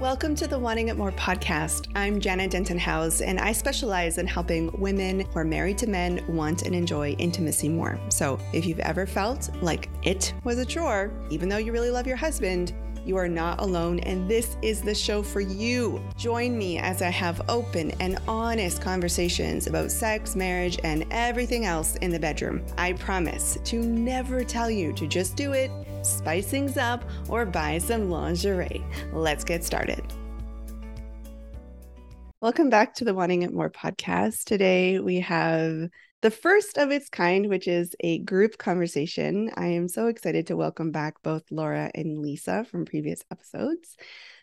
Welcome to the Wanting It More podcast. I'm Janna Denton-Howes, and I specialize in helping women who are married to men want and enjoy intimacy more. So if you've ever felt like it was a chore, even though you really love your husband, you are not alone, and this is the show for you. Join me as I have open and honest conversations about sex, marriage, and everything else in the bedroom. I promise to never tell you to just do it, spice things up, or buy some lingerie. Let's get started. Welcome back to the Wanting It More podcast. Today we have the first of its kind, which is a group conversation. I am so excited to welcome back both Laura and Lisa from previous episodes.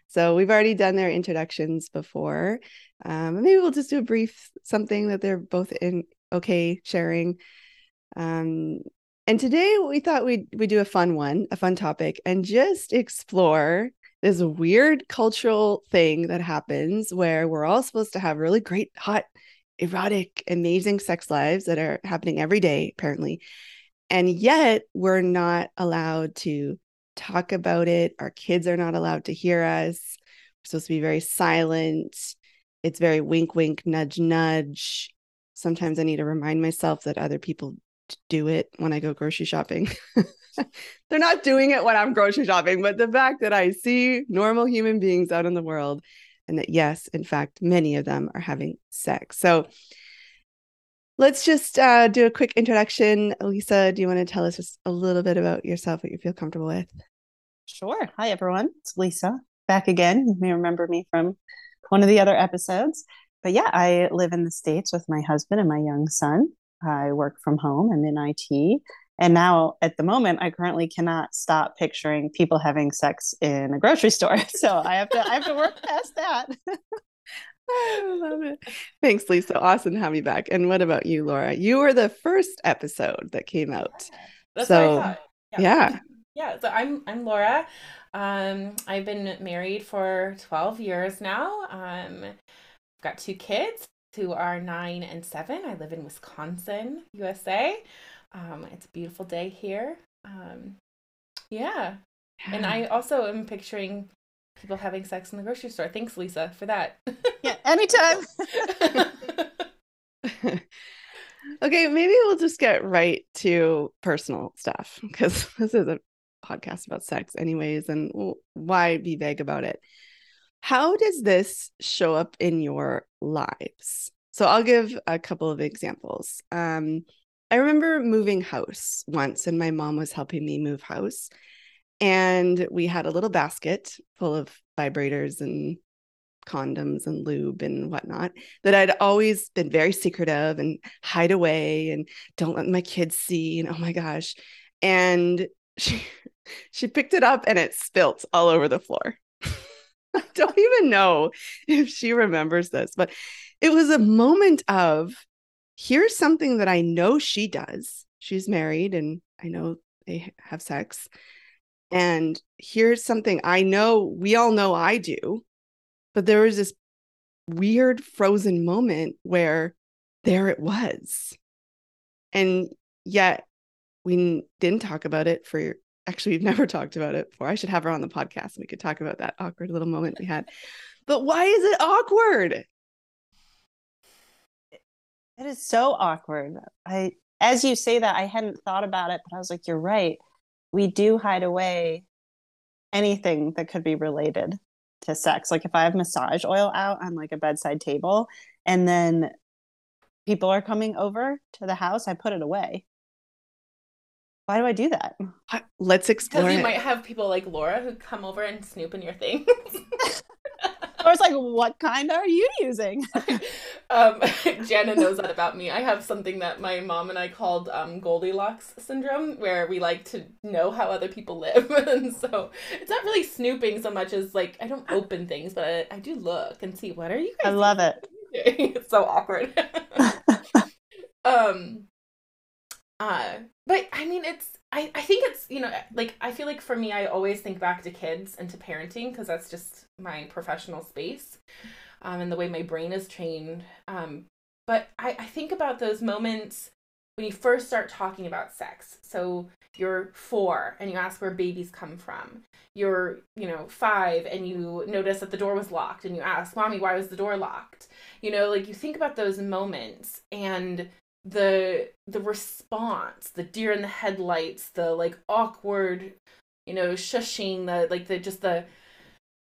So we've already done their introductions before. Maybe we'll just do a brief something that they're both in okay sharing. And today we thought we'd do a fun topic, and just explore this weird cultural thing that happens where we're all supposed to have really great, hot, erotic, amazing sex lives that are happening every day, apparently. And yet we're not allowed to talk about it. Our kids are not allowed to hear us. We're supposed to be very silent. It's very wink, wink, nudge, nudge. Sometimes I need to remind myself that other people do it when I go grocery shopping. They're not doing it when I'm grocery shopping, but the fact that I see normal human beings out in the world, and that, yes, in fact, many of them are having sex. So let's just do a quick introduction. Lisa, do you want to tell us just a little bit about yourself, what you feel comfortable with? Sure. Hi, everyone. It's Lisa back again. You may remember me from one of the other episodes. But yeah, I live in the States with my husband and my young son. I work from home. I'm in IT. And now at the moment, I currently cannot stop picturing people having sex in a grocery store. So I have to work past that. I love it. Thanks, Lisa. Awesome to have you back. And what about you, Laura? You were the first episode that came out. That's so, what I thought. Yeah. So I'm Laura. I've been married for 12 years now. I've got two kids who are 9 and 7. I live in Wisconsin, USA. It's a beautiful day here. And I also am picturing people having sex in the grocery store. Thanks, Lisa, for that. Yeah, anytime. Okay, maybe we'll just get right to personal stuff, because this is a podcast about sex anyways, and why be vague about it? How does this show up in your lives? So I'll give a couple of examples. I remember moving house once, and my mom was helping me move house, and we had a little basket full of vibrators and condoms and lube and whatnot that I'd always been very secretive and hide away and don't let my kids see. And oh my gosh. And she picked it up and it spilt all over the floor. I don't even know if she remembers this, but it was a moment of, here's something that I know she does. She's married and I know they have sex. And here's something I know we all know I do. But there was this weird frozen moment where there it was. And yet we didn't talk about it for, actually, we've never talked about it before. I should have her on the podcast. We could talk about that awkward little moment we had. But why is it awkward? It is so awkward. As you say that, I hadn't thought about it, but I was like, you're right. We do hide away anything that could be related to sex. Like if I have massage oil out on like a bedside table and then people are coming over to the house, I put it away. Why do I do that? Let's explore. Because you might have people like Laura who come over and snoop in your things. I was like, what kind are you using? Janna knows that about me. I have something that my mom and I called Goldilocks syndrome, where we like to know how other people live. And so it's not really snooping so much as like, I don't open things, but I do look and see, what are you guys doing? I love it. It's so awkward. But I mean, I think it's, you know, like, I feel like for me, I always think back to kids and to parenting, because that's just my professional space and the way my brain is trained. But I think about those moments when you first start talking about sex. So you're 4 and you ask where babies come from. You're, 5 and you notice that the door was locked and you ask, Mommy, why was the door locked? Like you think about those moments and the response, the deer in the headlights, the like awkward, shushing, the like the just the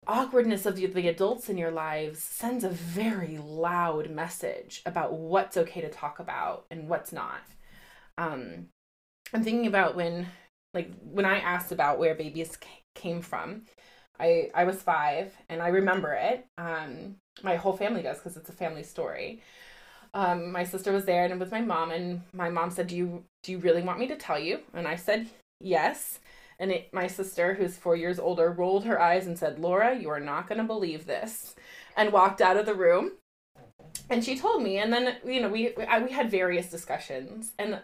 awkwardness of the adults in your lives sends a very loud message about what's okay to talk about and what's not. I'm thinking about when I asked about where babies came from. I was 5 and I remember it. My whole family does because it's a family story. My sister was there and with my mom, and my mom said, do you really want me to tell you? And I said, yes. And my sister, who's 4 years older, rolled her eyes and said, Laura, you are not going to believe this, and walked out of the room. And she told me, and then, we had various discussions. And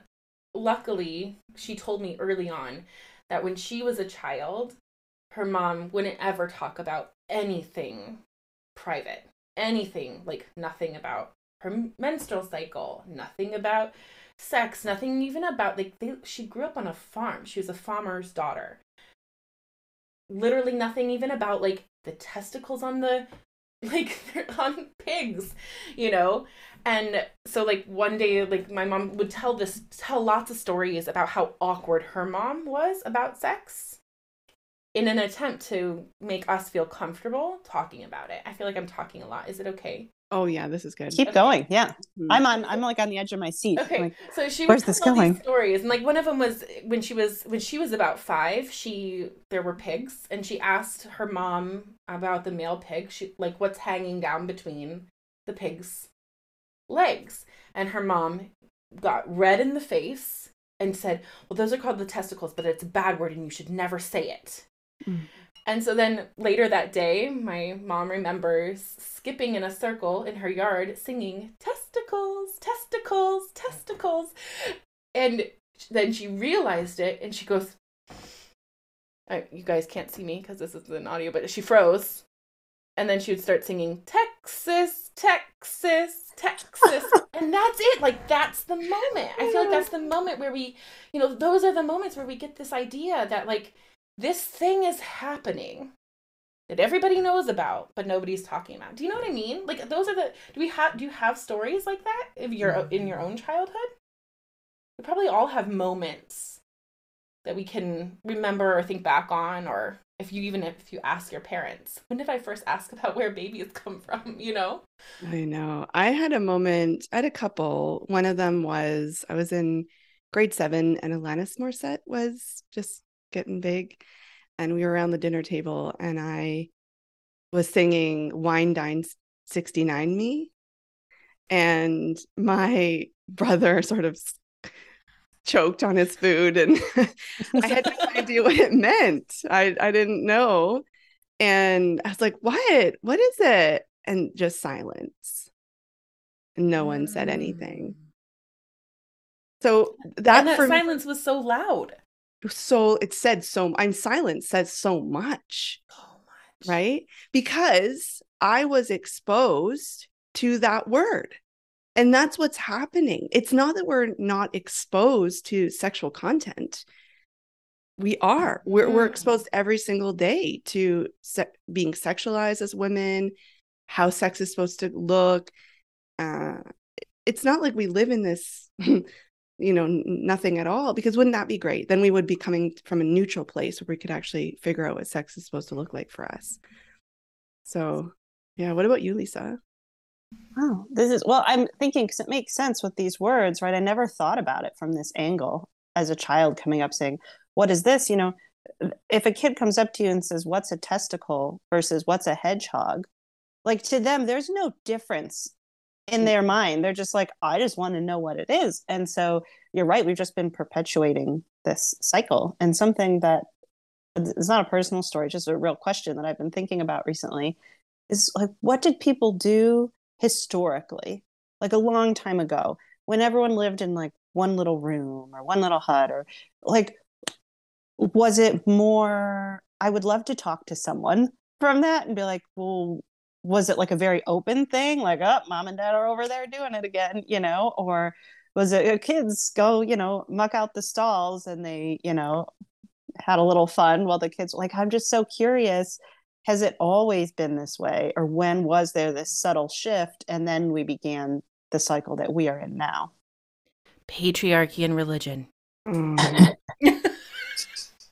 luckily, she told me early on that when she was a child, her mom wouldn't ever talk about anything private, anything, like nothing about her menstrual cycle, nothing about sex, nothing even about, she grew up on a farm. She was a farmer's daughter. Literally nothing even about, the testicles on they're on pigs, And so, one day, my mom would tell lots of stories about how awkward her mom was about sex in an attempt to make us feel comfortable talking about it. I feel like I'm talking a lot. Is it okay? Oh yeah, this is good. Keep going. Yeah. I'm on the edge of my seat. Okay. So she was telling stories, and one of them was when she was about 5, there were pigs, and she asked her mom about the male pig, what's hanging down between the pig's legs. And her mom got red in the face and said, "Well, those are called the testicles, but it's a bad word and you should never say it." Mm. And so then later that day, my mom remembers skipping in a circle in her yard singing, testicles, testicles, testicles. And then she realized it and she goes, you guys can't see me because this is an audio, but she froze. And then she would start singing, Texas, Texas, Texas. And that's it. That's the moment. I feel like that's the moment where we, those are the moments where we get this idea that this thing is happening that everybody knows about, but nobody's talking about. Do you know what I mean? Those are do you have stories like that if you're in your own childhood? We probably all have moments that we can remember or think back on, or if you ask your parents, when did I first ask about where babies come from, I know. I had a couple. One of them was, I was in grade 7 and Alanis Morissette was just getting big, and we were around the dinner table and I was singing Wine Dine 69 Me, and my brother sort of choked on his food and I had no idea what it meant. I didn't know, and I was like, what is it? And just silence, and no one said anything. So that silence was so loud. So it said so. I'm silent says so much, right? Because I was exposed to that word, and that's what's happening. It's not that we're not exposed to sexual content. We are. We're exposed every single day to being sexualized as women, how sex is supposed to look. It's not like we live in this. Nothing at all, because wouldn't that be great? Then we would be coming from a neutral place where we could actually figure out what sex is supposed to look like for us. So yeah, what about you, Lisa? Oh, I'm thinking, because it makes sense with these words, right? I never thought about it from this angle as a child coming up saying, what is this? If a kid comes up to you and says, what's a testicle versus what's a hedgehog? To them, there's no difference in their mind. They're just like, I just want to know what it is. And so you're right. We've just been perpetuating this cycle, and something that is not a personal story, just a real question that I've been thinking about recently is what did people do historically, a long time ago, when everyone lived in one little room or one little hut, or was it more, I would love to talk to someone from that and be well, was it a very open thing? Oh, mom and dad are over there doing it again, or was that kids go, you know, muck out the stalls, and they, you know, had a little fun while the kids were like, I'm just so curious. Has it always been this way? Or when was there this subtle shift? And then we began the cycle that we are in now. Patriarchy and religion. Mm.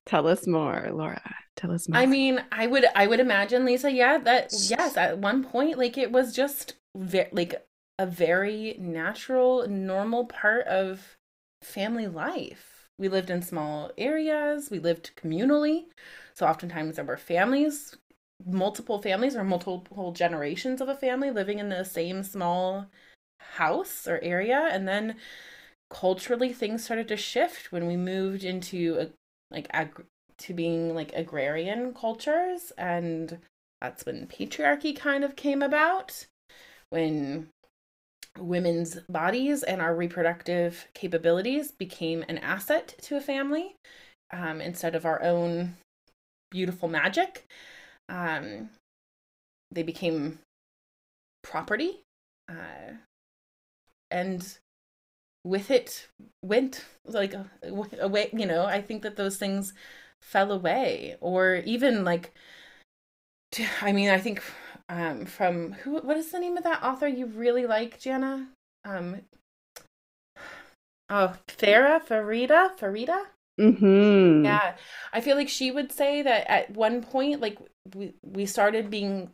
Tell us more, Laura. Tell us more. I mean, I would imagine, Lisa, yeah, that, yes, at one point, like, it was just like a very natural, normal part of family life. We lived in small areas. We lived communally. So oftentimes there were families, multiple families or multiple generations of a family living in the same small house or area. And then culturally things started to shift when we moved into being agrarian cultures, and that's when patriarchy kind of came about, when women's bodies and our reproductive capabilities became an asset to a family, instead of our own beautiful magic. They became property, and with it went like away, you know. I think that those things fell away, or even like, I mean, I think from what is the name of that author you really like, Janna? Farida. Mm-hmm. Yeah, I feel like she would say that at one point, like we started being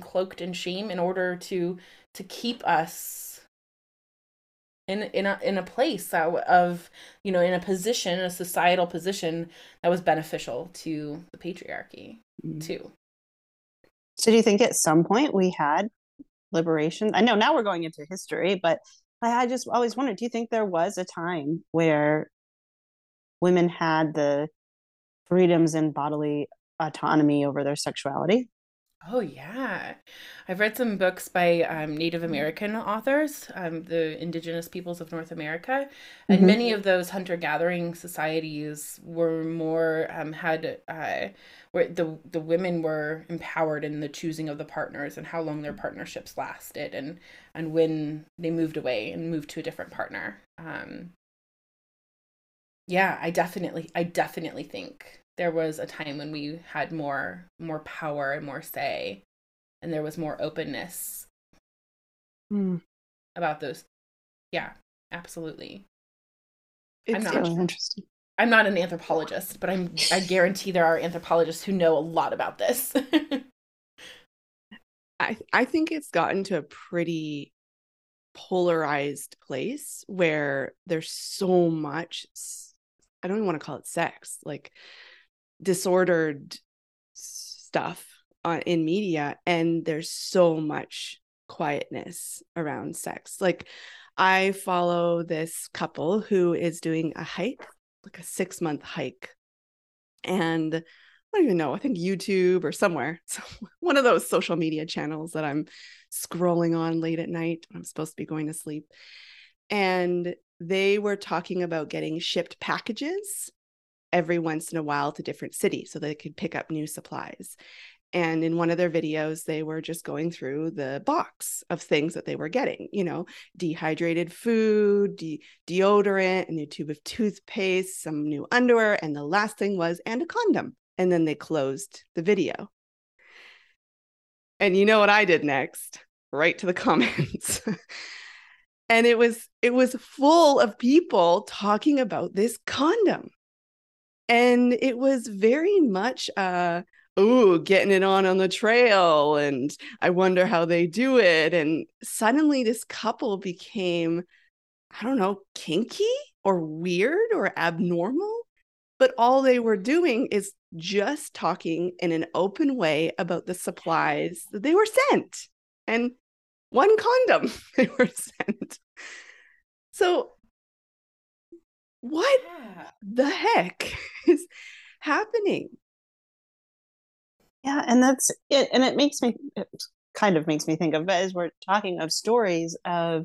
cloaked in shame in order to keep us in a place of, you know, in a position, a societal position that was beneficial to the patriarchy too. So do you think at some point we had liberation? I know now we're going into history, but I just always wondered, do you think there was a time where women had the freedoms and bodily autonomy over their sexuality? Oh, yeah. I've read some books by Native American authors, the indigenous peoples of North America. And many of those hunter-gathering societies were more, where the women were empowered in the choosing of the partners and how long their partnerships lasted, and when they moved away and moved to a different partner. Yeah, I definitely think there was a time when we had more power and more say, and there was more openness about those. Yeah, absolutely. It's really interesting. I'm not an anthropologist, but I guarantee there are anthropologists who know a lot about this. I think it's gotten to a pretty polarized place where there's so much, I don't even want to call it sex, like disordered stuff in media, and there's so much quietness around sex. Like, I follow this couple who is doing a hike, like a 6-month hike, and I don't even know, I think YouTube or somewhere, so one of those social media channels that I'm scrolling on late at night when I'm supposed to be going to sleep, and they were talking about getting shipped packages every once in a while to different cities so they could pick up new supplies. And in one of their videos, they were just going through the box of things that they were getting, you know, dehydrated food, deodorant, a new tube of toothpaste, some new underwear. And the last thing was, and a condom. And then they closed the video. And you know what I did next? Right to the comments. And it was full of people talking about this condom. And it was very much, getting it on the trail, and I wonder how they do it. And suddenly this couple became, I don't know, kinky or weird or abnormal. But all they were doing is just talking in an open way about the supplies that they were sent. And one condom they were sent. So what the heck is happening? Yeah, and that's it. And it kind of makes me think of, as we're talking of stories of,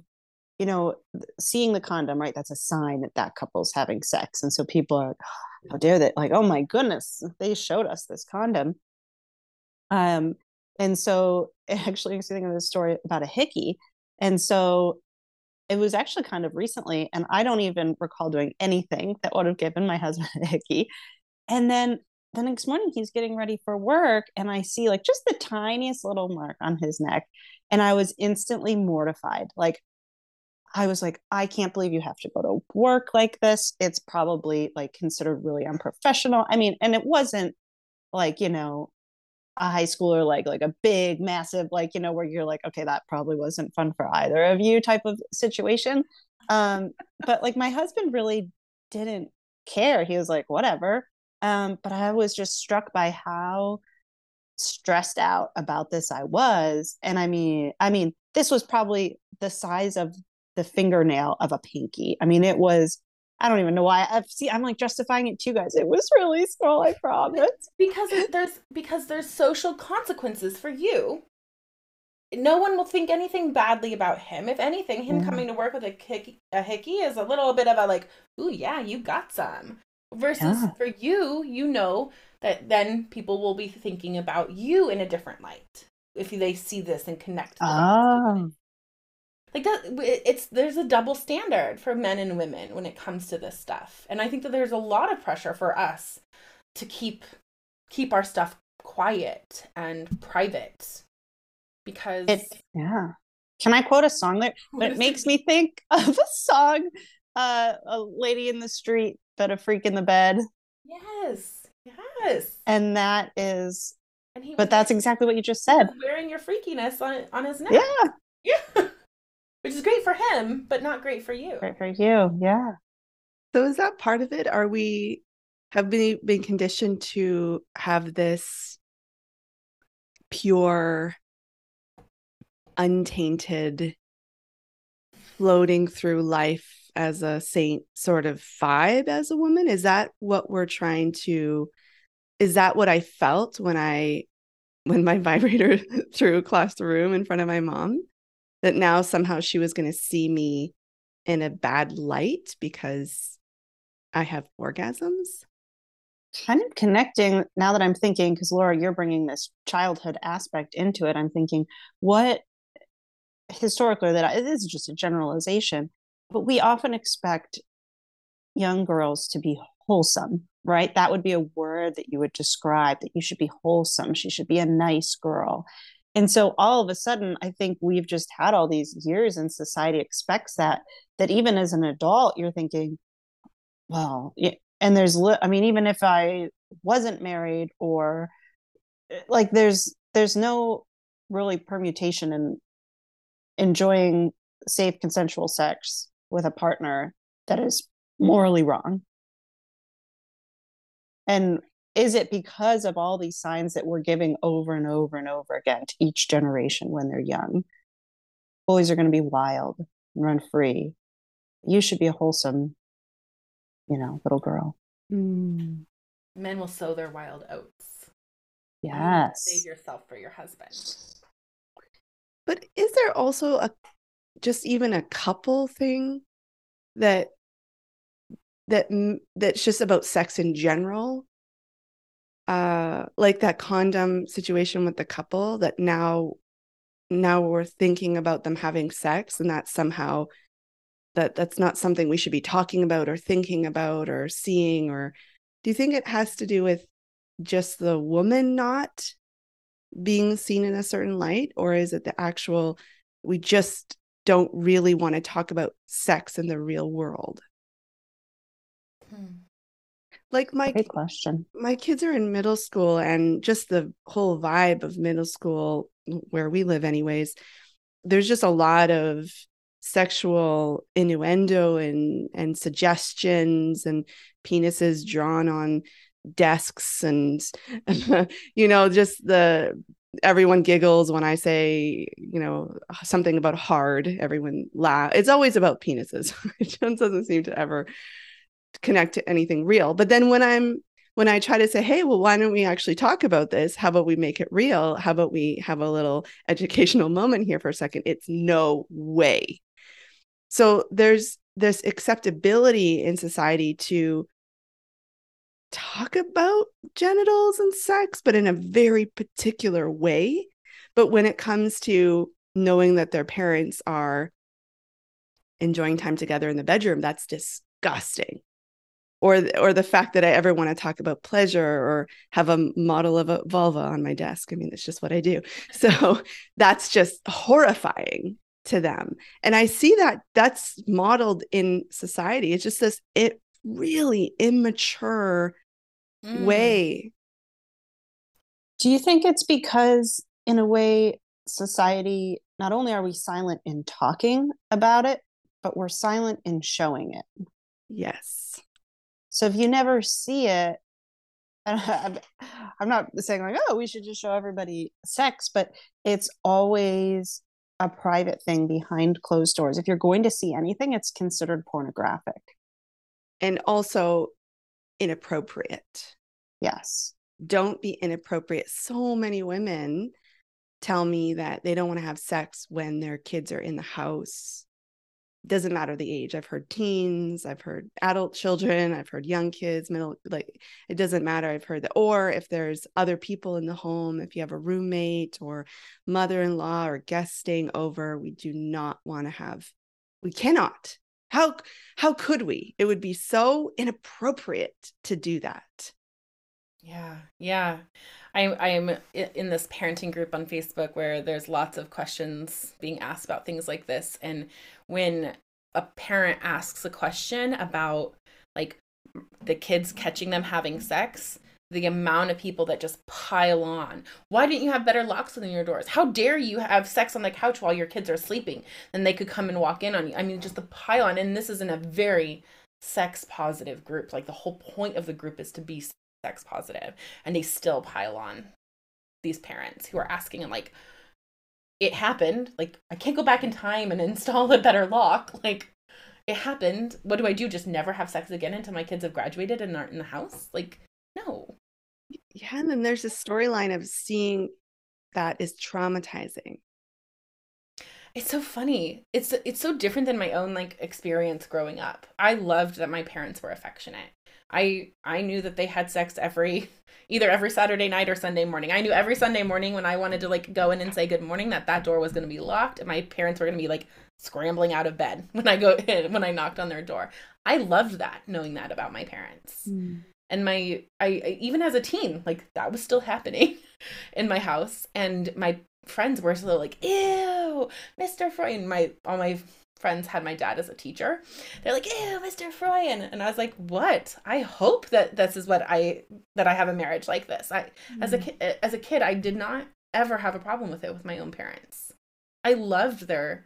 you know, seeing the condom, right? That's a sign that couple's having sex. And so people are like, oh, how dare they? Like, oh my goodness, they showed us this condom. And so it actually makes me think of this story about a hickey. And so It was actually kind of recently, and I don't even recall doing anything that would have given my husband a hickey. And then the next morning he's getting ready for work, and I see like just the tiniest little mark on his neck. And I was instantly mortified. Like, I was like, I can't believe you have to go to work like this. It's probably like considered really unprofessional. I mean, and it wasn't like, you know, a high schooler, like a big, massive, like, you know, where you're like, okay, that probably wasn't fun for either of you type of situation. But like my husband really didn't care. He was like, whatever. But I was just struck by how stressed out about this I was. And I mean, this was probably the size of the fingernail of a pinky. I mean, it was, I don't even know why I'm like justifying it to you guys. It was really small, I promise. Because there's social consequences for you. No one will think anything badly about him. If anything, him coming to work with a hickey is a little bit of a like, ooh, yeah, you got some. Versus for you, you know, that then people will be thinking about you in a different light if they see this and connect to them. Like that, there's a double standard for men and women when it comes to this stuff. And I think that there's a lot of pressure for us to keep our stuff quiet and private because Can I quote a song there? But it makes me think of a song, a lady in the street, but a freak in the bed. Yes. And that is, that's exactly what you just said. Wearing your freakiness on his neck. Yeah. Which is great for him, but not great for you. Great for you, yeah. So is that part of it? Have we been conditioned to have this pure, untainted, floating through life as a saint sort of vibe as a woman? Is that what we're trying to, is that what I felt when my vibrator threw across the room in front of my mom? That now somehow she was going to see me in a bad light because I have orgasms. Kind of connecting now that I'm thinking, because Laura, you're bringing this childhood aspect into it. I'm thinking what historically it is just a generalization, but we often expect young girls to be wholesome, right? That would be a word that you would describe, that you should be wholesome. She should be a nice girl. And so all of a sudden, I think we've just had all these years and society expects that even as an adult, you're thinking, well, and even if I wasn't married or like, there's no really permutation in enjoying safe consensual sex with a partner that is morally wrong. And is it because of all these signs that we're giving over and over and over again to each generation when they're young? Boys are going to be wild and run free. You should be a wholesome, you know, little girl. Mm. Men will sow their wild oats. Yes. Save yourself for your husband. But is there also just even a couple thing that's just about sex in general? Like that condom situation with the couple that now we're thinking about them having sex and that somehow that's not something we should be talking about or thinking about or seeing, or do you think it has to do with just the woman not being seen in a certain light, or is it the actual, we just don't really want to talk about sex in the real world? Like my kids are in middle school, and just the whole vibe of middle school where we live anyways, there's just a lot of sexual innuendo and suggestions and penises drawn on desks and, you know, just everyone giggles when I say, you know, something about hard, everyone laughs. It's always about penises. It just doesn't seem to ever connect to anything real. But then when I try to say, hey, well, why don't we actually talk about this? How about we make it real? How about we have a little educational moment here for a second? It's no way. So there's this acceptability in society to talk about genitals and sex, but in a very particular way. But when it comes to knowing that their parents are enjoying time together in the bedroom, that's disgusting. Or the fact that I ever want to talk about pleasure or have a model of a vulva on my desk. I mean, that's just what I do. So that's just horrifying to them. And I see that that's modeled in society. It's just this really immature way. Do you think it's because, in a way, society, not only are we silent in talking about it, but we're silent in showing it? Yes. So if you never see it, I'm not saying like, oh, we should just show everybody sex, but it's always a private thing behind closed doors. If you're going to see anything, it's considered pornographic. And also inappropriate. Yes. Don't be inappropriate. So many women tell me that they don't want to have sex when their kids are in the house. Doesn't matter the age. I've heard teens, I've heard adult children, I've heard young kids, middle, like it doesn't matter. I've heard that, or if there's other people in the home, if you have a roommate or mother-in-law or guests staying over, we do not want to have, we cannot. How could we? It would be so inappropriate to do that. Yeah. I'm in this parenting group on Facebook where there's lots of questions being asked about things like this. And when a parent asks a question about like the kids catching them having sex, the amount of people that just pile on. Why didn't you have better locks within your doors? How dare you have sex on the couch while your kids are sleeping? Then they could come and walk in on you. I mean, just the pile on. And this is in a very sex positive group. Like the whole point of the group is to be sex positive, and they still pile on these parents who are asking and like, it happened. Like, I can't go back in time and install a better lock. Like, it happened. What do I do? Just never have sex again until my kids have graduated and aren't in the house? Like, no. Yeah. And then there's this storyline of seeing that is traumatizing. It's so funny. It's so different than my own like experience growing up. I loved that my parents were affectionate. I knew that they had sex either every Saturday night or Sunday morning. I knew every Sunday morning when I wanted to like go in and say good morning that door was going to be locked and my parents were going to be like scrambling out of bed when I knocked on their door. I loved that, knowing that about my parents. Mm. And I even as a teen, like that was still happening in my house, and my friends were still like, ew, Mr. Freud. All my friends had my dad as a teacher. They're like, ew, Mr. Froyen. And I was like, what? I hope that this is that I have a marriage like this. As a kid, I did not ever have a problem with it with my own parents. I loved their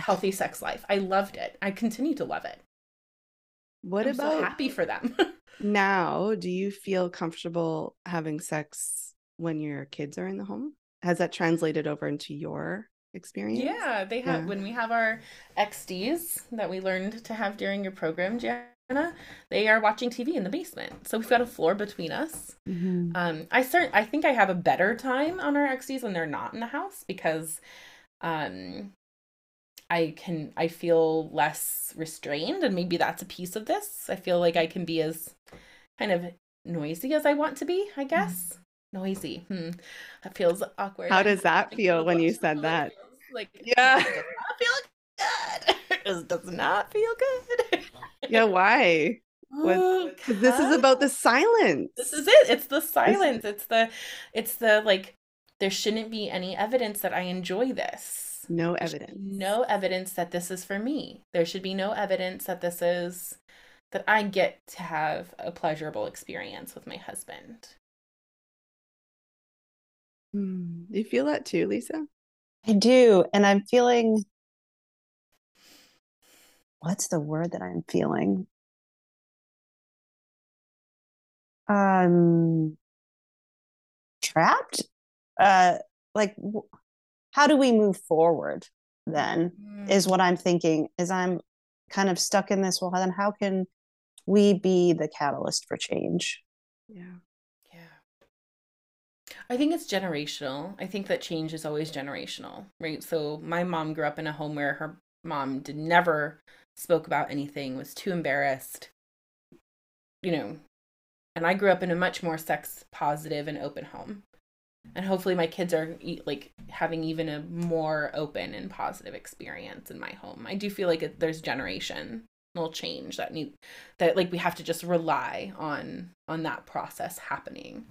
healthy sex life. I loved it. I continue to love it. I'm so happy for them. Now, do you feel comfortable having sex when your kids are in the home? Has that translated over into your experience? Yeah, they have. Yeah. When we have our XDs that we learned to have during your program, Janna, they are watching TV in the basement. So we've got a floor between us. Mm-hmm. I think I have a better time on our XDs when they're not in the house because I feel less restrained, and maybe that's a piece of this. I feel like I can be as kind of noisy as I want to be, I guess. Mm-hmm. Noisy. That feels awkward. How does that feel when you said that? Like, yeah, it does not feel good. It does not feel good. Yeah, why? This is about the silence. This is it. It's the silence. It's the like, there shouldn't be any evidence that I enjoy this. No evidence. No evidence that this is for me. There should be no evidence that this is, that I get to have a pleasurable experience with my husband. Do you feel that too, Lisa? I do. And I'm feeling, what's the word that I'm feeling? Trapped? How do we move forward then is what I'm thinking, is I'm kind of stuck in this. Well, then how can we be the catalyst for change? Yeah. I think it's generational. I think that change is always generational, right? So my mom grew up in a home where her mom never spoke about anything, was too embarrassed, you know, and I grew up in a much more sex positive and open home. And hopefully my kids are like having even a more open and positive experience in my home. I do feel like there's generational change that like we have to just rely on that process happening.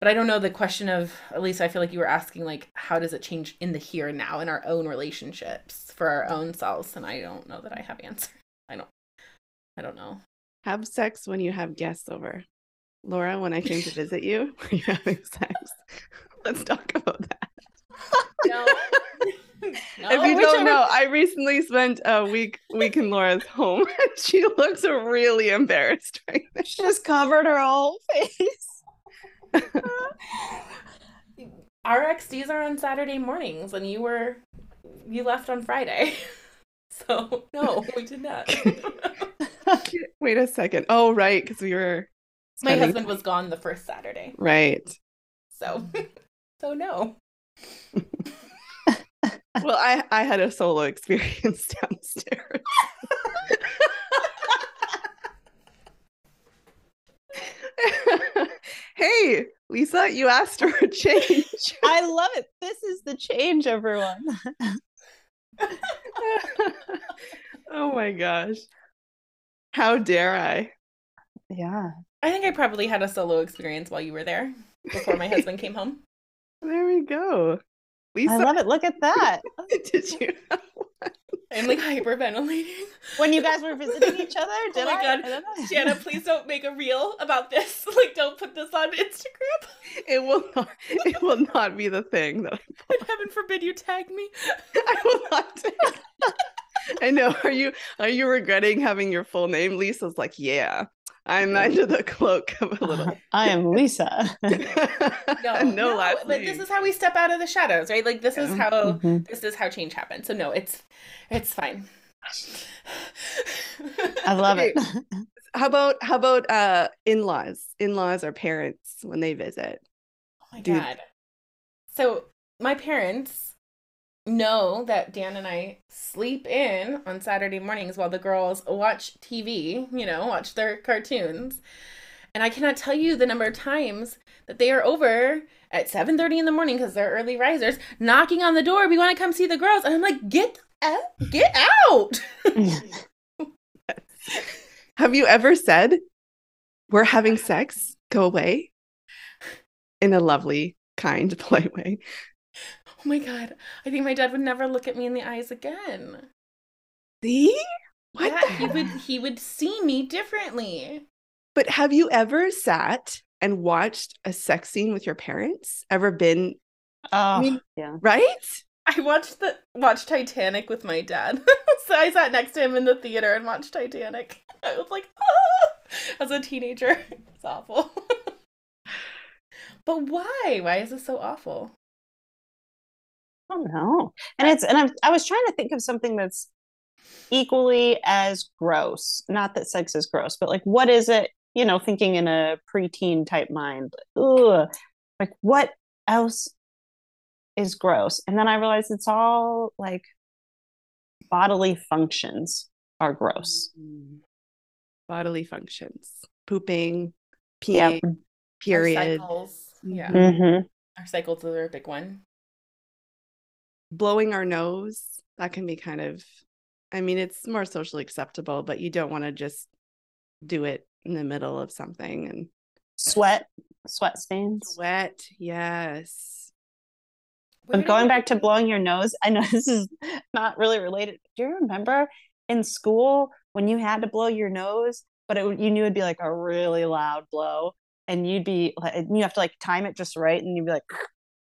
But I don't know, the question of, Lisa, I feel like you were asking, like, how does it change in the here and now in our own relationships for our own selves? And I don't know that I have answers. I don't know. Have sex when you have guests over. Laura, when I came to visit you, were you having sex? Let's talk about that. No. If you don't know, I recently spent a week in Laura's home. She looks really embarrassed right now. She just covered her whole face. RXDs are on Saturday mornings, and you left on Friday. So no, we did not. Wait a second. Oh, right, because we were. My husband was gone the first Saturday. Right. So no. Well, I had a solo experience downstairs. Hey, Lisa, you asked for a change. I love it. This is the change, everyone. Oh my gosh. How dare I? Yeah. I think I probably had a solo experience while you were there before my husband came home. There we go. Lisa, I love it. Look at that. Did you have one? I'm like hyperventilating. When you guys were visiting each other, did I? Oh my God. Janna, please don't make a reel about this. Like, don't put this on Instagram. It will not be the thing that I put. And heaven forbid you tag me. I will not tag. I know. Are you regretting having your full name? Lisa's like, yeah. I'm under the cloak of a little. I am Lisa. no last name. But this is how we step out of the shadows, right? Like this is how this is how change happens. So no, it's fine. I love it. How about in-laws? In-laws or parents when they visit. Oh my God. So my parents know that Dan and I sleep in on Saturday mornings while the girls watch TV, watch their cartoons. And I cannot tell you the number of times that they are over at 7:30 in the morning because they're early risers, knocking on the door. We want to come see the girls. And I'm like, get out. Have you ever said, we're having sex, go away? In a lovely, kind, polite way. Oh my God, I think my dad would never look at me in the eyes again. See? What? Yeah, he would see me differently. But have you ever sat and watched a sex scene with your parents? Ever been? Oh, yeah. Right? I watched Titanic with my dad. So I sat next to him in the theater and watched Titanic. I was like, oh! As a teenager. It's awful. But why? Why is this so awful? I don't know. I was trying to think of something that's equally as gross. Not that sex is gross, but like, what is it? Thinking in a preteen type mind. Ugh. Like, what else is gross? And then I realized it's all like bodily functions are gross. Bodily functions, pooping, peeing, period. Our cycles. Yeah, our cycles are a big one. Blowing our nose, that can be kind of, it's more socially acceptable, but you don't want to just do it in the middle of something. And sweat stains. Sweat, yes. But going back to blowing your nose, I know this is not really related. Do you remember in school when you had to blow your nose, but you knew it'd be like a really loud blow, and you have to like time it just right, and you'd be like.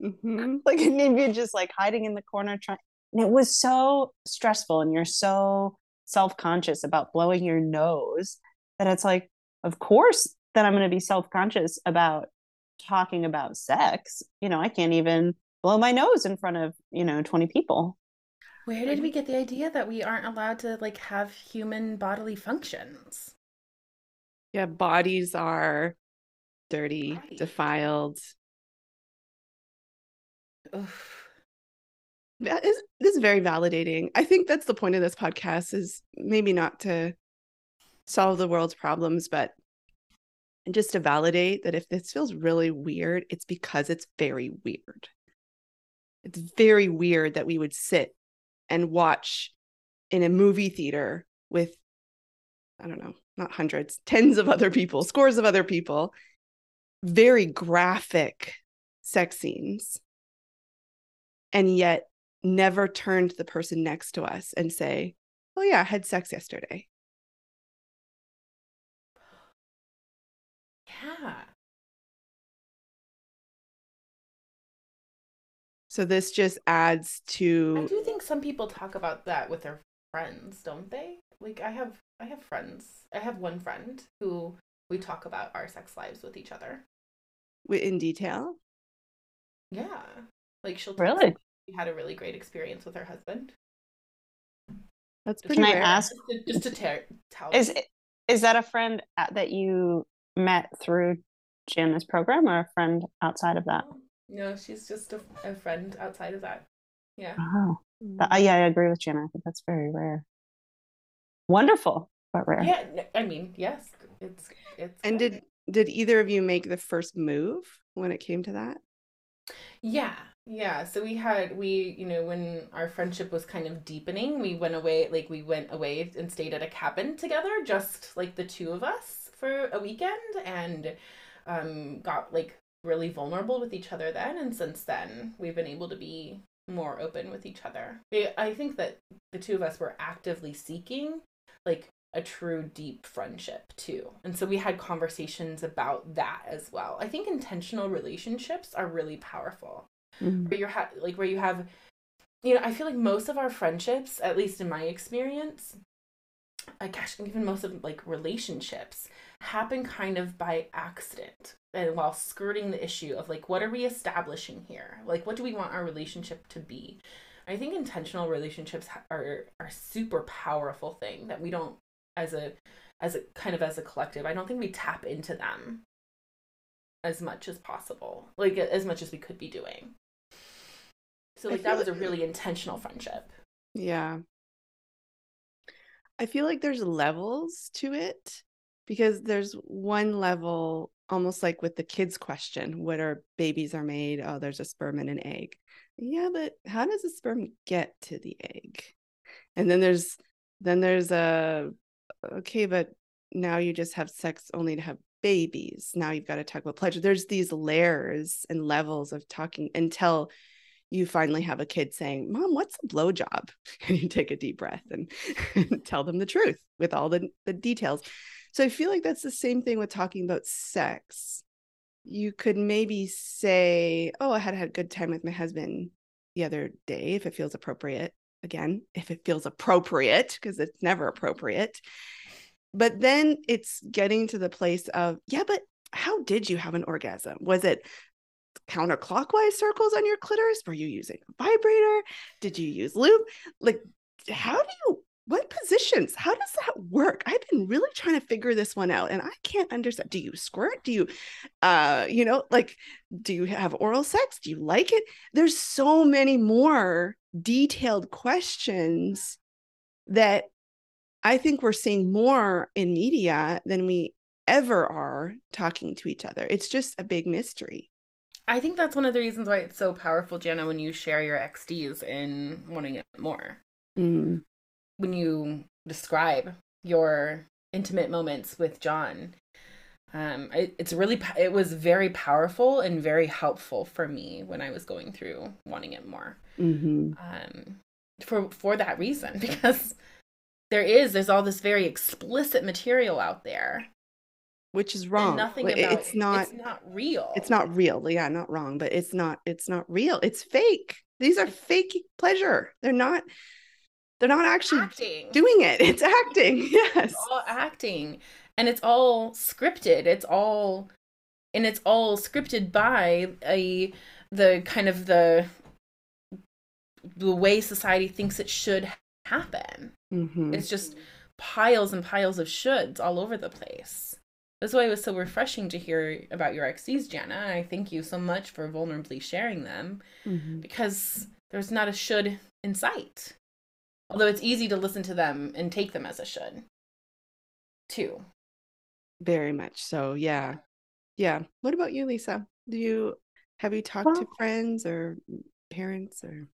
Like maybe just like hiding in the corner and it was so stressful and you're so self-conscious about blowing your nose that it's like, of course that I'm going to be self-conscious about talking about sex. I can't even blow my nose in front of 20 people. Where did we get the idea that we aren't allowed to like have human bodily functions? Yeah, bodies are dirty, defiled. Oof. This is very validating. I think that's the point of this podcast, is maybe not to solve the world's problems, but and just to validate that if this feels really weird, it's because it's very weird. It's very weird that we would sit and watch in a movie theater with, I don't know, not hundreds, tens of other people, scores of other people, very graphic sex scenes, and yet never turn to the person next to us and say, oh yeah, I had sex yesterday. Yeah. So this just adds to... I do think some people talk about that with their friends, don't they? Like I have friends. I have one friend who we talk about our sex lives with each other. In detail? Yeah. Like she'll really? She had a really great experience with her husband. That's pretty rare. Can I ask? Just to tell. Is that a friend that you met through Janna's program or a friend outside of that? No, she's just a friend outside of that. Yeah. Oh. Yeah, I agree with Janna. I think that's very rare. Wonderful, but rare. Yeah, I mean, yes, it's. And did either of you make the first move when it came to that? Yeah. So we you know, when our friendship was kind of deepening, we went away and stayed at a cabin together, just like the two of us for a weekend, and got like really vulnerable with each other then. And since then, we've been able to be more open with each other. I think that the two of us were actively seeking like a true deep friendship too. And so we had conversations about that as well. I think intentional relationships are really powerful. Mm-hmm. Where you have, I feel like most of our friendships, at least in my experience, even most of like relationships happen kind of by accident and while skirting the issue of like, what are we establishing here? Like, what do we want our relationship to be? I think intentional relationships are super powerful thing that we don't, as a collective, I don't think we tap into them as much as possible, like as much as we could be doing. So like that was a really intentional friendship. Yeah. I feel like there's levels to it, because there's one level, almost like with the kids question, what are babies are made? Oh, there's a sperm and an egg. Yeah, but how does the sperm get to the egg? And then there's a, okay, but now you just have sex only to have babies. Now you've got to talk about pleasure. There's these layers and levels of talking until you finally have a kid saying, Mom, what's a blowjob? And you take a deep breath and tell them the truth with all the details. So I feel like that's the same thing with talking about sex. You could maybe say, oh, I had a good time with my husband the other day, if it feels appropriate. Again, if it feels appropriate, because it's never appropriate. But then it's getting to the place of, yeah, but how did you have an orgasm? Was it counterclockwise circles on your clitoris? Were you using a vibrator? Did you use lube? Like, what positions? How does that work? I've been really trying to figure this one out and I can't understand. Do you squirt? Do you, do you have oral sex? Do you like it? There's so many more detailed questions that I think we're seeing more in media than we ever are talking to each other. It's just a big mystery. I think that's one of the reasons why it's so powerful, Janna, when you share your XDs in Wanting It More. Mm. When you describe your intimate moments with John, it was very powerful and very helpful for me when I was going through Wanting It More. Mm-hmm. For that reason, because there's all this very explicit material out there, which is wrong. It's not real. It's not real. Yeah, not wrong, but it's not real. It's fake. These are fake pleasure. They're not actually acting. Doing it. It's acting. Yes. It's all acting. And it's all scripted. It's all scripted by the way society thinks it should happen. Mm-hmm. It's just piles and piles of shoulds all over the place. That's why it was so refreshing to hear about your XDs, Janna. And I thank you so much for vulnerably sharing them, mm-hmm. because there's not a should in sight. Although it's easy to listen to them and take them as a should, too. Very much so. Yeah. Yeah. What about you, Lisa? Have you talked to friends or parents or?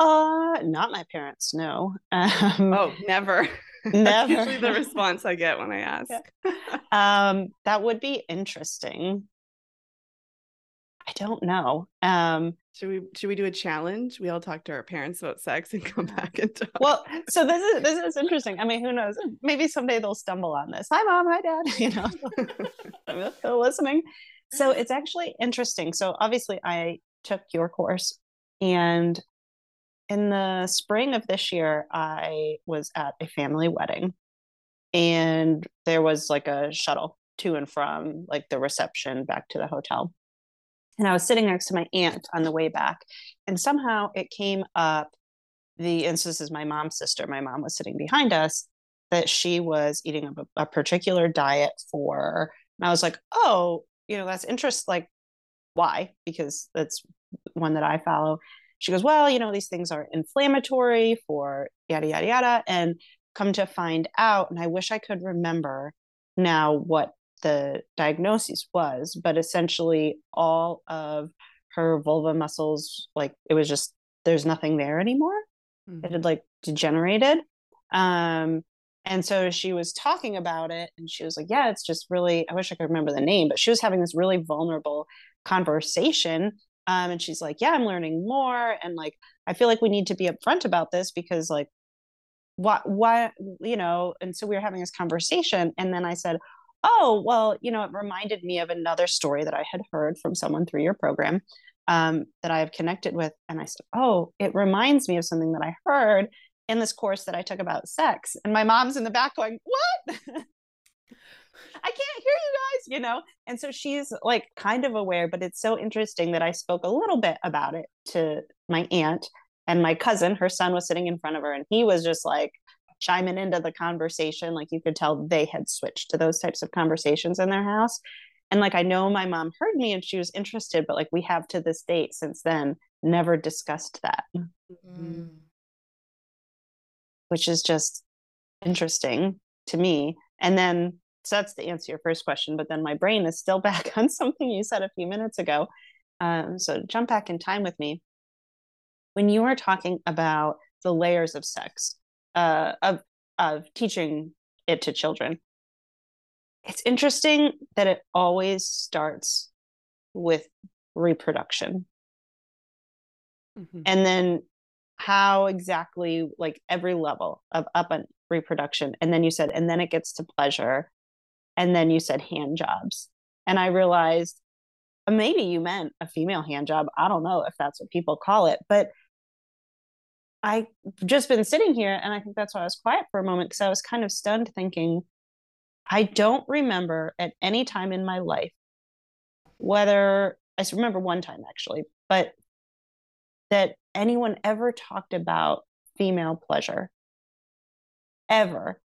Not my parents. No. Never. Never. Usually the response I get when I ask. Yeah. That would be interesting. I don't know. Should we do a challenge? We all talk to our parents about sex and come back and talk. Well, so this is interesting. I mean, who knows? Maybe someday they'll stumble on this. Hi, Mom. Hi, Dad. You know, I'm still listening. So it's actually interesting. So obviously, I took your course, and in the spring of this year, I was at a family wedding, and there was like a shuttle to and from like the reception back to the hotel. And I was sitting next to my aunt on the way back, and somehow it came up, and so this is my mom's sister. My mom was sitting behind us, that she was eating a particular diet for, and I was like, oh, you know, that's interesting. Like, why? Because that's one that I follow. She goes, well, you know, these things are inflammatory for yada, yada, yada. And come to find out, and I wish I could remember now what the diagnosis was, but essentially all of her vulva muscles, like it was just, there's nothing there anymore. Mm-hmm. It had like degenerated. And so she was talking about it, and she was like, yeah, it's just really, I wish I could remember the name, but she was having this really vulnerable conversation. And she's like, yeah, I'm learning more. And like, I feel like we need to be upfront about this because like, why, you know, and so we were having this conversation. And then I said, oh, well, you know, it reminded me of another story that I had heard from someone through your program that I have connected with. And I said, oh, it reminds me of something that I heard in this course that I took about sex. And my mom's in the back going, what? I can't hear you guys, you know? And so she's like kind of aware, but it's so interesting that I spoke a little bit about it to my aunt and my cousin. Her son was sitting in front of her, and he was just like chiming into the conversation. Like you could tell they had switched to those types of conversations in their house. And like, I know my mom heard me and she was interested, but like we have to this date since then never discussed that, mm-hmm. which is just interesting to me. And then, so that's the answer to your first question, but then my brain is still back on something you said a few minutes ago. So jump back in time with me. When you were talking about the layers of sex, of teaching it to children. It's interesting that it always starts with reproduction. Mm-hmm. And then how exactly, like every level of up and reproduction. And then you said, and then it gets to pleasure. And then you said hand jobs. And I realized maybe you meant a female hand job. I don't know if that's what people call it, but I just been sitting here, and I think that's why I was quiet for a moment, because I was kind of stunned thinking, I don't remember at any time in my life, whether I remember one time actually, but that anyone ever talked about female pleasure ever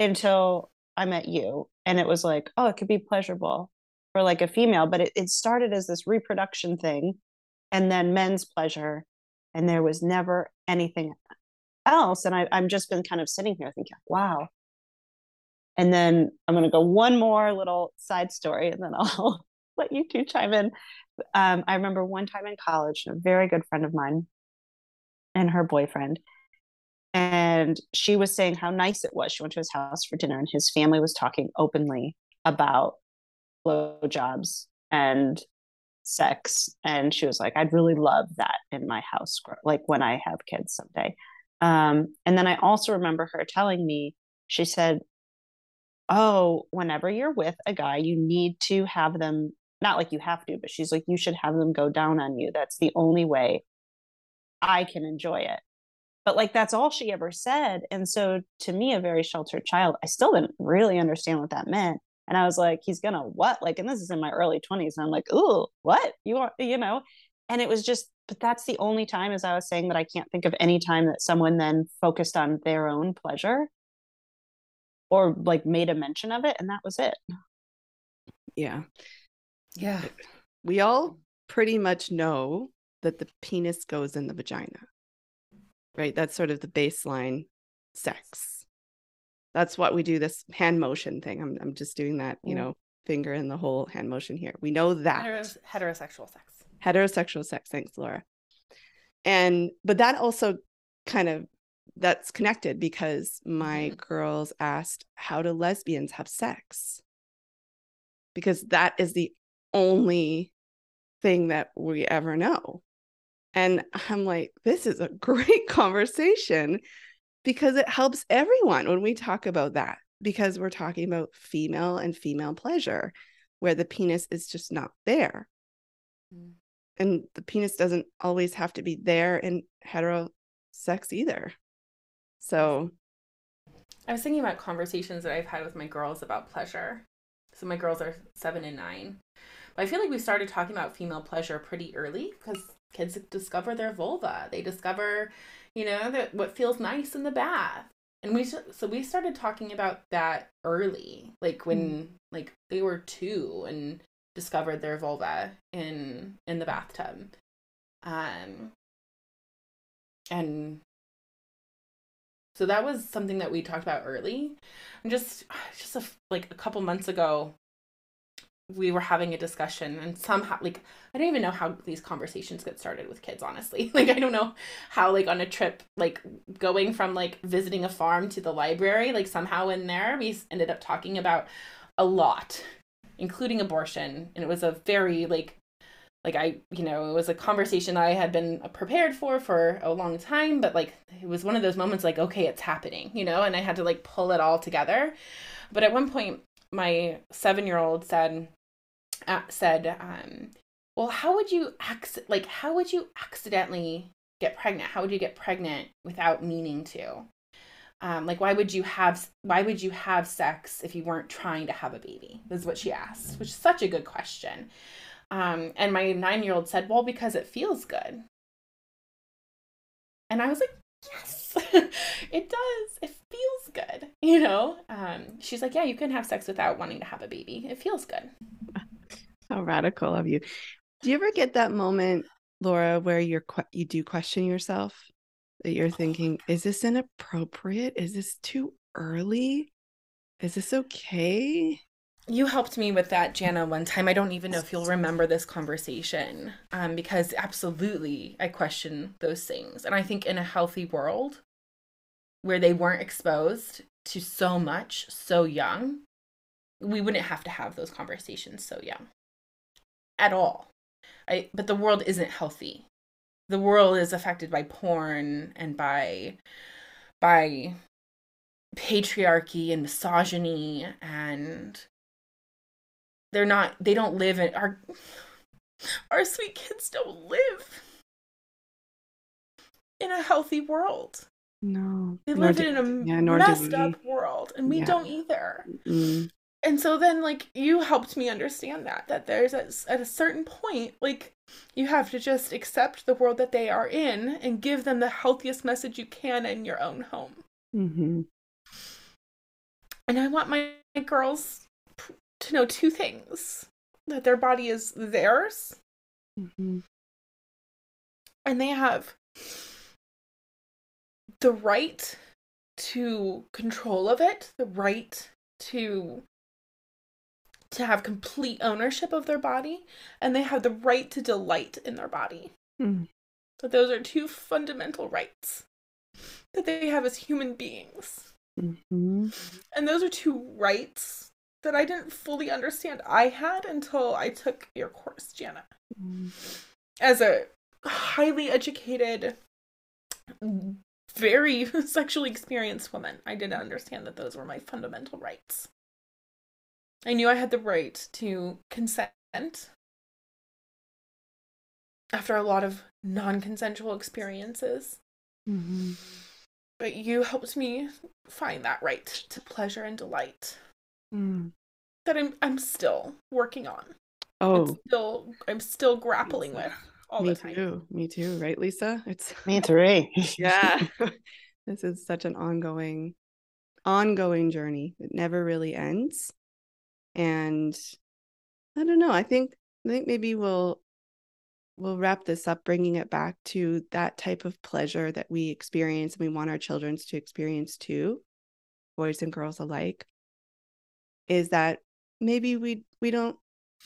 until I met you. And it was like, oh, it could be pleasurable for like a female, but it started as this reproduction thing and then men's pleasure. And there was never anything else. And I'm just been kind of sitting here thinking, wow. And then I'm going to go one more little side story, and then I'll let you two chime in. I remember one time in college, a very good friend of mine and her boyfriend, and she was saying how nice it was. She went to his house for dinner, and his family was talking openly about blowjobs and sex, and she was like, I'd really love that in my house, like when I have kids someday. And then I also remember her telling me, she said, oh, whenever you're with a guy, you need to have them, not like you have to, but she's like, you should have them go down on you. That's the only way I can enjoy it. But like, that's all she ever said. And so to me, a very sheltered child, I still didn't really understand what that meant. And I was like, he's gonna what? Like, and this is in my early 20s. And I'm like, ooh, what? You want, you know? And it was just, but that's the only time, as I was saying, that I can't think of any time that someone then focused on their own pleasure or like made a mention of it. And that was it. Yeah. Yeah. We all pretty much know that the penis goes in the vagina, right? That's sort of the baseline sex. That's what we do, this hand motion thing. I'm just doing that, you know, finger in the whole hand motion here. We know that. Heterosexual sex. Heterosexual sex. Thanks, Laura. And, but that also kind of, that's connected because my girls asked, how do lesbians have sex? Because that is the only thing that we ever know. And I'm like, this is a great conversation because it helps everyone when we talk about that, because we're talking about female and female pleasure, where the penis is just not there. And the penis doesn't always have to be there in hetero sex either. So I was thinking about conversations that I've had with my girls about pleasure. So my girls are 7 and 9. But I feel like we started talking about female pleasure pretty early because kids discover their vulva. They discover, you know, that what feels nice in the bath. And so we started talking about that early, like when like they were 2 and discovered their vulva in the bathtub. And so that was something that we talked about early. And just a couple months ago, we were having a discussion, and somehow, like, I don't even know how these conversations get started with kids, honestly. Like, I don't know how, like, on a trip, like, going from, like, visiting a farm to the library, like, somehow in there, we ended up talking about a lot, including abortion. And it was a very, like I, you know, it was a conversation I had been prepared for a long time, but like it was one of those moments like, okay, it's happening, you know, and I had to like pull it all together. But at one point, my 7-year-old said, well, how would you accidentally get pregnant? How would you get pregnant without meaning to? Like, why would you have sex if you weren't trying to have a baby? Is what she asked, which is such a good question. And my 9-year-old said, well, because it feels good. And I was like, yes, it does. It feels good. You know, she's like, yeah, you can have sex without wanting to have a baby. It feels good. How radical of you. Do you ever get that moment, Laura, where you do question yourself, that you're thinking, is this inappropriate? Is this too early? Is this okay? You helped me with that, Janna, one time. I don't even know if you'll remember this conversation, because absolutely I question those things. And I think in a healthy world where they weren't exposed to so much so young, we wouldn't have to have those conversations so young at all. But the world isn't healthy. The world is affected by porn and by patriarchy and misogyny, and they don't live in our sweet kids don't live in a healthy world. No. They live in a messed up world, and we don't either. Mm-hmm. And so then, like, you helped me understand that there's at a certain point, like, you have to just accept the world that they are in and give them the healthiest message you can in your own home. Mm-hmm. And I want my girls to know 2 things: that their body is theirs, mm-hmm. and they have the right to control of it, the right to have complete ownership of their body, and they have the right to delight in their body. Mm. So those are 2 fundamental rights that they have as human beings. Mm-hmm. And those are 2 rights that I didn't fully understand I had until I took your course, Janna. Mm. As a highly educated, very sexually experienced woman, I didn't understand that those were my fundamental rights. I knew I had the right to consent after a lot of non-consensual experiences. Mm-hmm. But you helped me find that right to pleasure and delight that I'm still working on. Oh, I'm still grappling with all the time. Me too. Right, Lisa? It's me too. Yeah. This is such an ongoing journey. It never really ends. And I don't know. I think maybe we'll wrap this up, bringing it back to that type of pleasure that we experience and we want our children to experience too. boys and girls alike, is that maybe we don't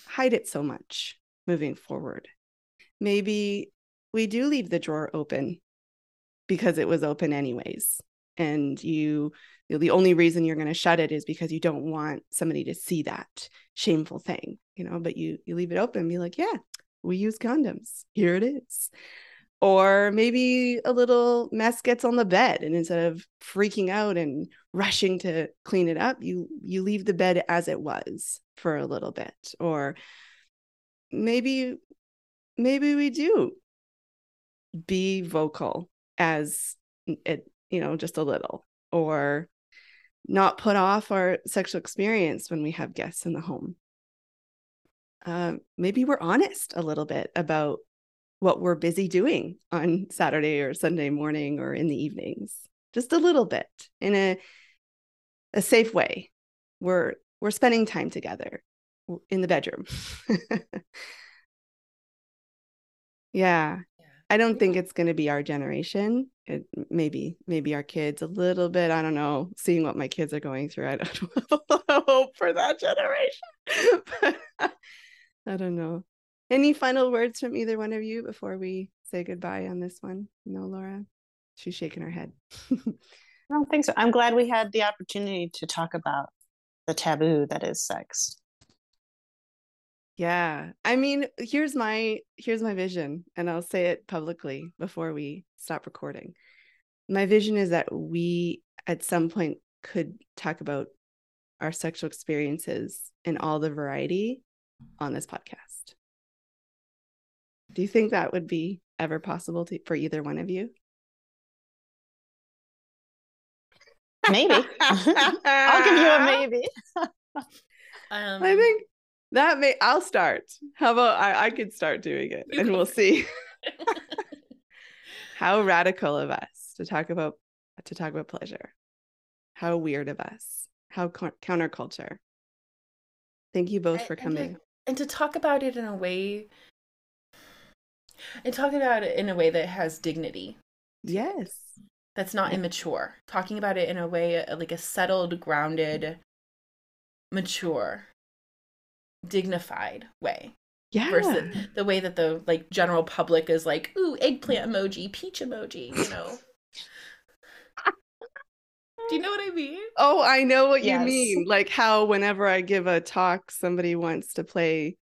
hide it so much moving forward. Maybe we do leave the drawer open because it was open anyways. And you know, the only reason you're going to shut it is because you don't want somebody to see that shameful thing, you know, but you leave it open and be like, yeah, we use condoms. Here it is. Or maybe a little mess gets on the bed, and instead of freaking out and rushing to clean it up, you leave the bed as it was for a little bit. Or maybe we do be vocal as it, you know, just a little, or not put off our sexual experience when we have guests in the home. Maybe we're honest a little bit about what we're busy doing on Saturday or Sunday morning or in the evenings, just a little bit, in a safe way. We're spending time together in the bedroom. Yeah. I don't think it's going to be our generation. Maybe our kids a little bit. I don't know. Seeing what my kids are going through, I don't have a lot of hope for that generation. But I don't know. Any final words from either one of you before we say goodbye on this one? No, Laura? She's shaking her head. I don't think so. I'm glad we had the opportunity to talk about the taboo that is sex. Yeah. I mean, here's my vision, and I'll say it publicly before we stop recording. My vision is that we at some point could talk about our sexual experiences in all the variety on this podcast. Do you think that would be ever possible for either one of you? Maybe. I'll give you a maybe. I think that I'll start. How about I could start doing it, and we'll see. How radical of us to talk about pleasure. How weird of us. How counterculture. Thank you both for coming. And talking about it in a way that has dignity. Yes. That's not immature. Talking about it in a way like a settled, grounded, mature, dignified way. Yeah. Versus the way that the like general public is like, ooh, eggplant emoji, peach emoji, you know. Do you know what I mean? Oh, I know what you mean. Like how whenever I give a talk, somebody wants to play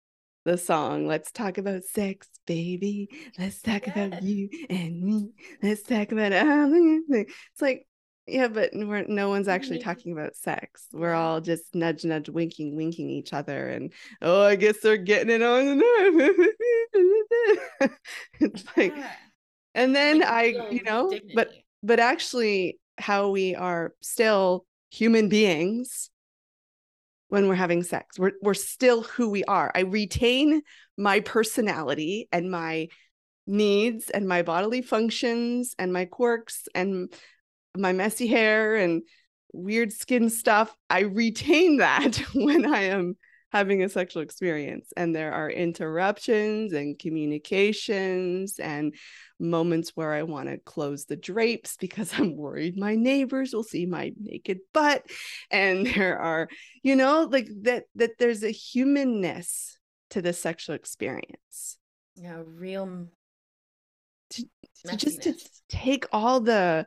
the song, let's talk about sex, baby. Let's talk about you and me. Let's talk about everything. It's like, yeah, but no one's actually talking about sex. We're all just nudge, nudge, winking, winking each other. And, oh, I guess they're getting it on the nerve. It's like, and then dignity. but actually how we are still human beings when we're having sex. We're still who we are. I retain my personality and my needs and my bodily functions and my quirks and my messy hair and weird skin stuff. I retain that when I am having a sexual experience, and there are interruptions and communications and moments where I want to close the drapes because I'm worried my neighbors will see my naked butt. And there are, you know, like that there's a humanness to the sexual experience. Yeah, real to take all the,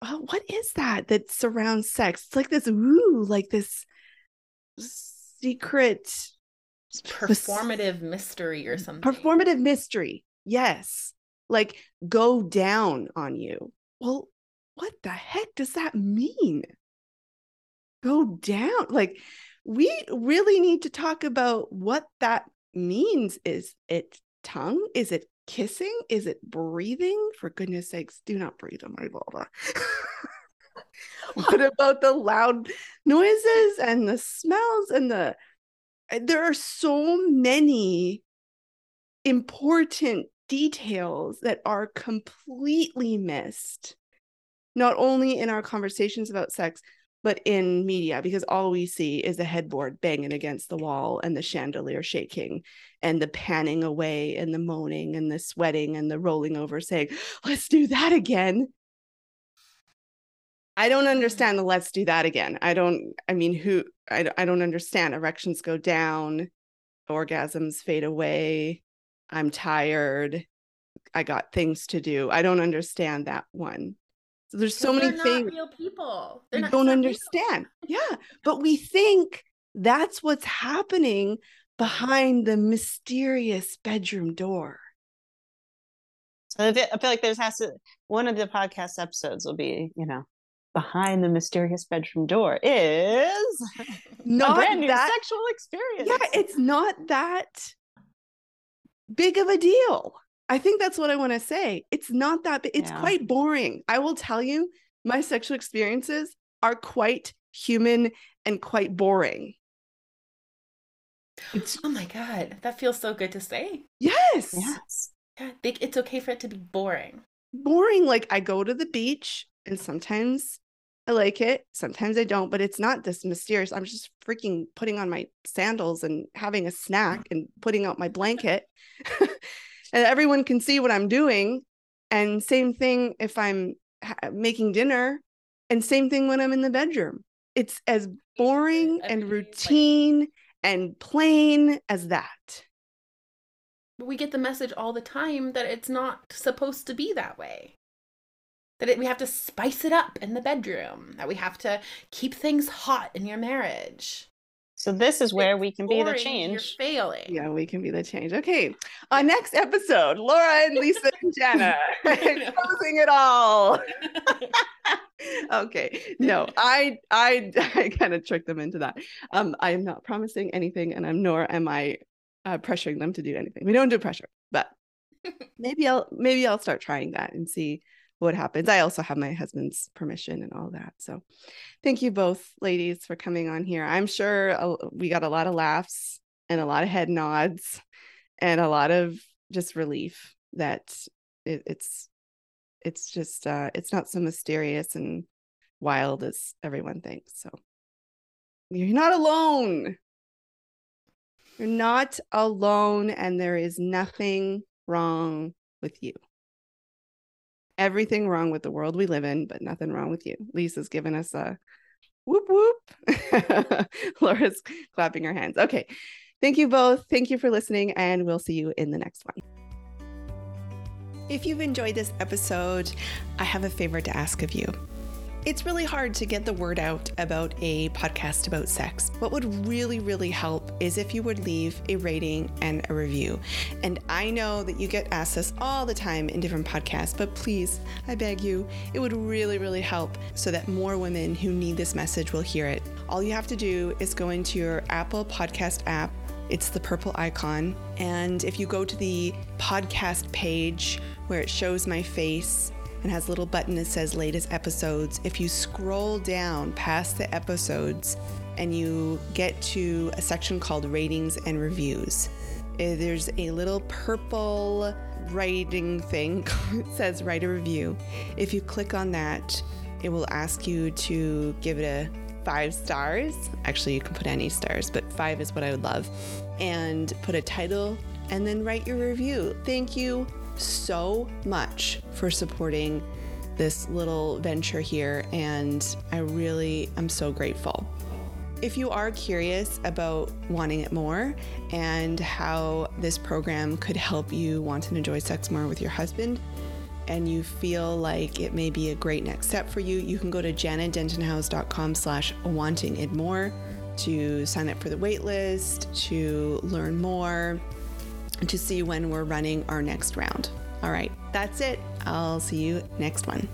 oh, what is that surrounds sex? It's like this, ooh, like this secret performative mystery or something. Performative mystery. Yes. Like go down on you. Well, what the heck does that mean? Go down. Like we really need to talk about what that means. Is it tongue? Is it kissing? Is it breathing? For goodness sakes, do not breathe on my vulva. What about the loud noises and the smells and there are so many important details that are completely missed, not only in our conversations about sex, but in media, because all we see is the headboard banging against the wall and the chandelier shaking and the panning away and the moaning and the sweating and the rolling over saying, let's do that again. I don't understand the let's do that again. I don't understand. Erections go down, orgasms fade away. I'm tired. I got things to do. I don't understand that one. So there's so many things. They're not real people. They don't understand. Yeah. But we think that's what's happening behind the mysterious bedroom door. So I feel like one of the podcast episodes will be, behind the mysterious bedroom door is not a brand new sexual experience. Yeah, it's not that big of a deal. I think that's what I want to say. It's not that big. It's quite boring. I will tell you, my sexual experiences are quite human and quite boring. Oh my God, that feels so good to say. Yes. Yes. I think it's okay for it to be boring. Boring, like I go to the beach and sometimes I like it, sometimes I don't, but it's not this mysterious. I'm just freaking putting on my sandals and having a snack and putting out my blanket and everyone can see what I'm doing. And same thing if I'm making dinner, and same thing when I'm in the bedroom. It's as boring and routine and plain as that. We get the message all the time that it's not supposed to be that way. That we have to spice it up in the bedroom. That we have to keep things hot in your marriage. So this is where we can be the change. You're failing. Yeah, we can be the change. Okay. On next episode, Laura and Lisa and Janna. Exposing it all. Okay. No, I kind of tricked them into that. I am not promising anything, and nor am I pressuring them to do anything. We don't do pressure, but maybe I'll start trying that and see what happens. I also have my husband's permission and all that. So thank you both, ladies, for coming on here. I'm sure we got a lot of laughs and a lot of head nods and a lot of just relief that it's just it's not so mysterious and wild as everyone thinks. So you're not alone. You're not alone, and there is nothing wrong with you. Everything wrong with the world we live in, but nothing wrong with you. Lisa's given us a whoop whoop. Laura's clapping her hands. Okay. Thank you both. Thank you for listening, and we'll see you in the next one. If you've enjoyed this episode, I have a favor to ask of you. It's really hard to get the word out about a podcast about sex. What would really, really help is if you would leave a rating and a review. And I know that you get asked this all the time in different podcasts, but please, I beg you, it would really, really help so that more women who need this message will hear it. All you have to do is go into your Apple Podcast app. It's the purple icon. And if you go to the podcast page where it shows my face, and has a little button that says latest episodes. If you scroll down past the episodes and you get to a section called ratings and reviews, there's a little purple writing thing that says write a review. If you click on that, it will ask you to give it a 5 stars. Actually, you can put any stars, but 5 is what I would love. And put a title and then write your review. Thank you so much for supporting this little venture here, and I really am so grateful. If you are curious about wanting it more and how this program could help you want and enjoy sex more with your husband, and you feel like it may be a great next step for you, you can go to jannadentonhowes.com/wantingitmore to sign up for the wait list, to learn more, to see when we're running our next round. All right, that's it. I'll see you next one.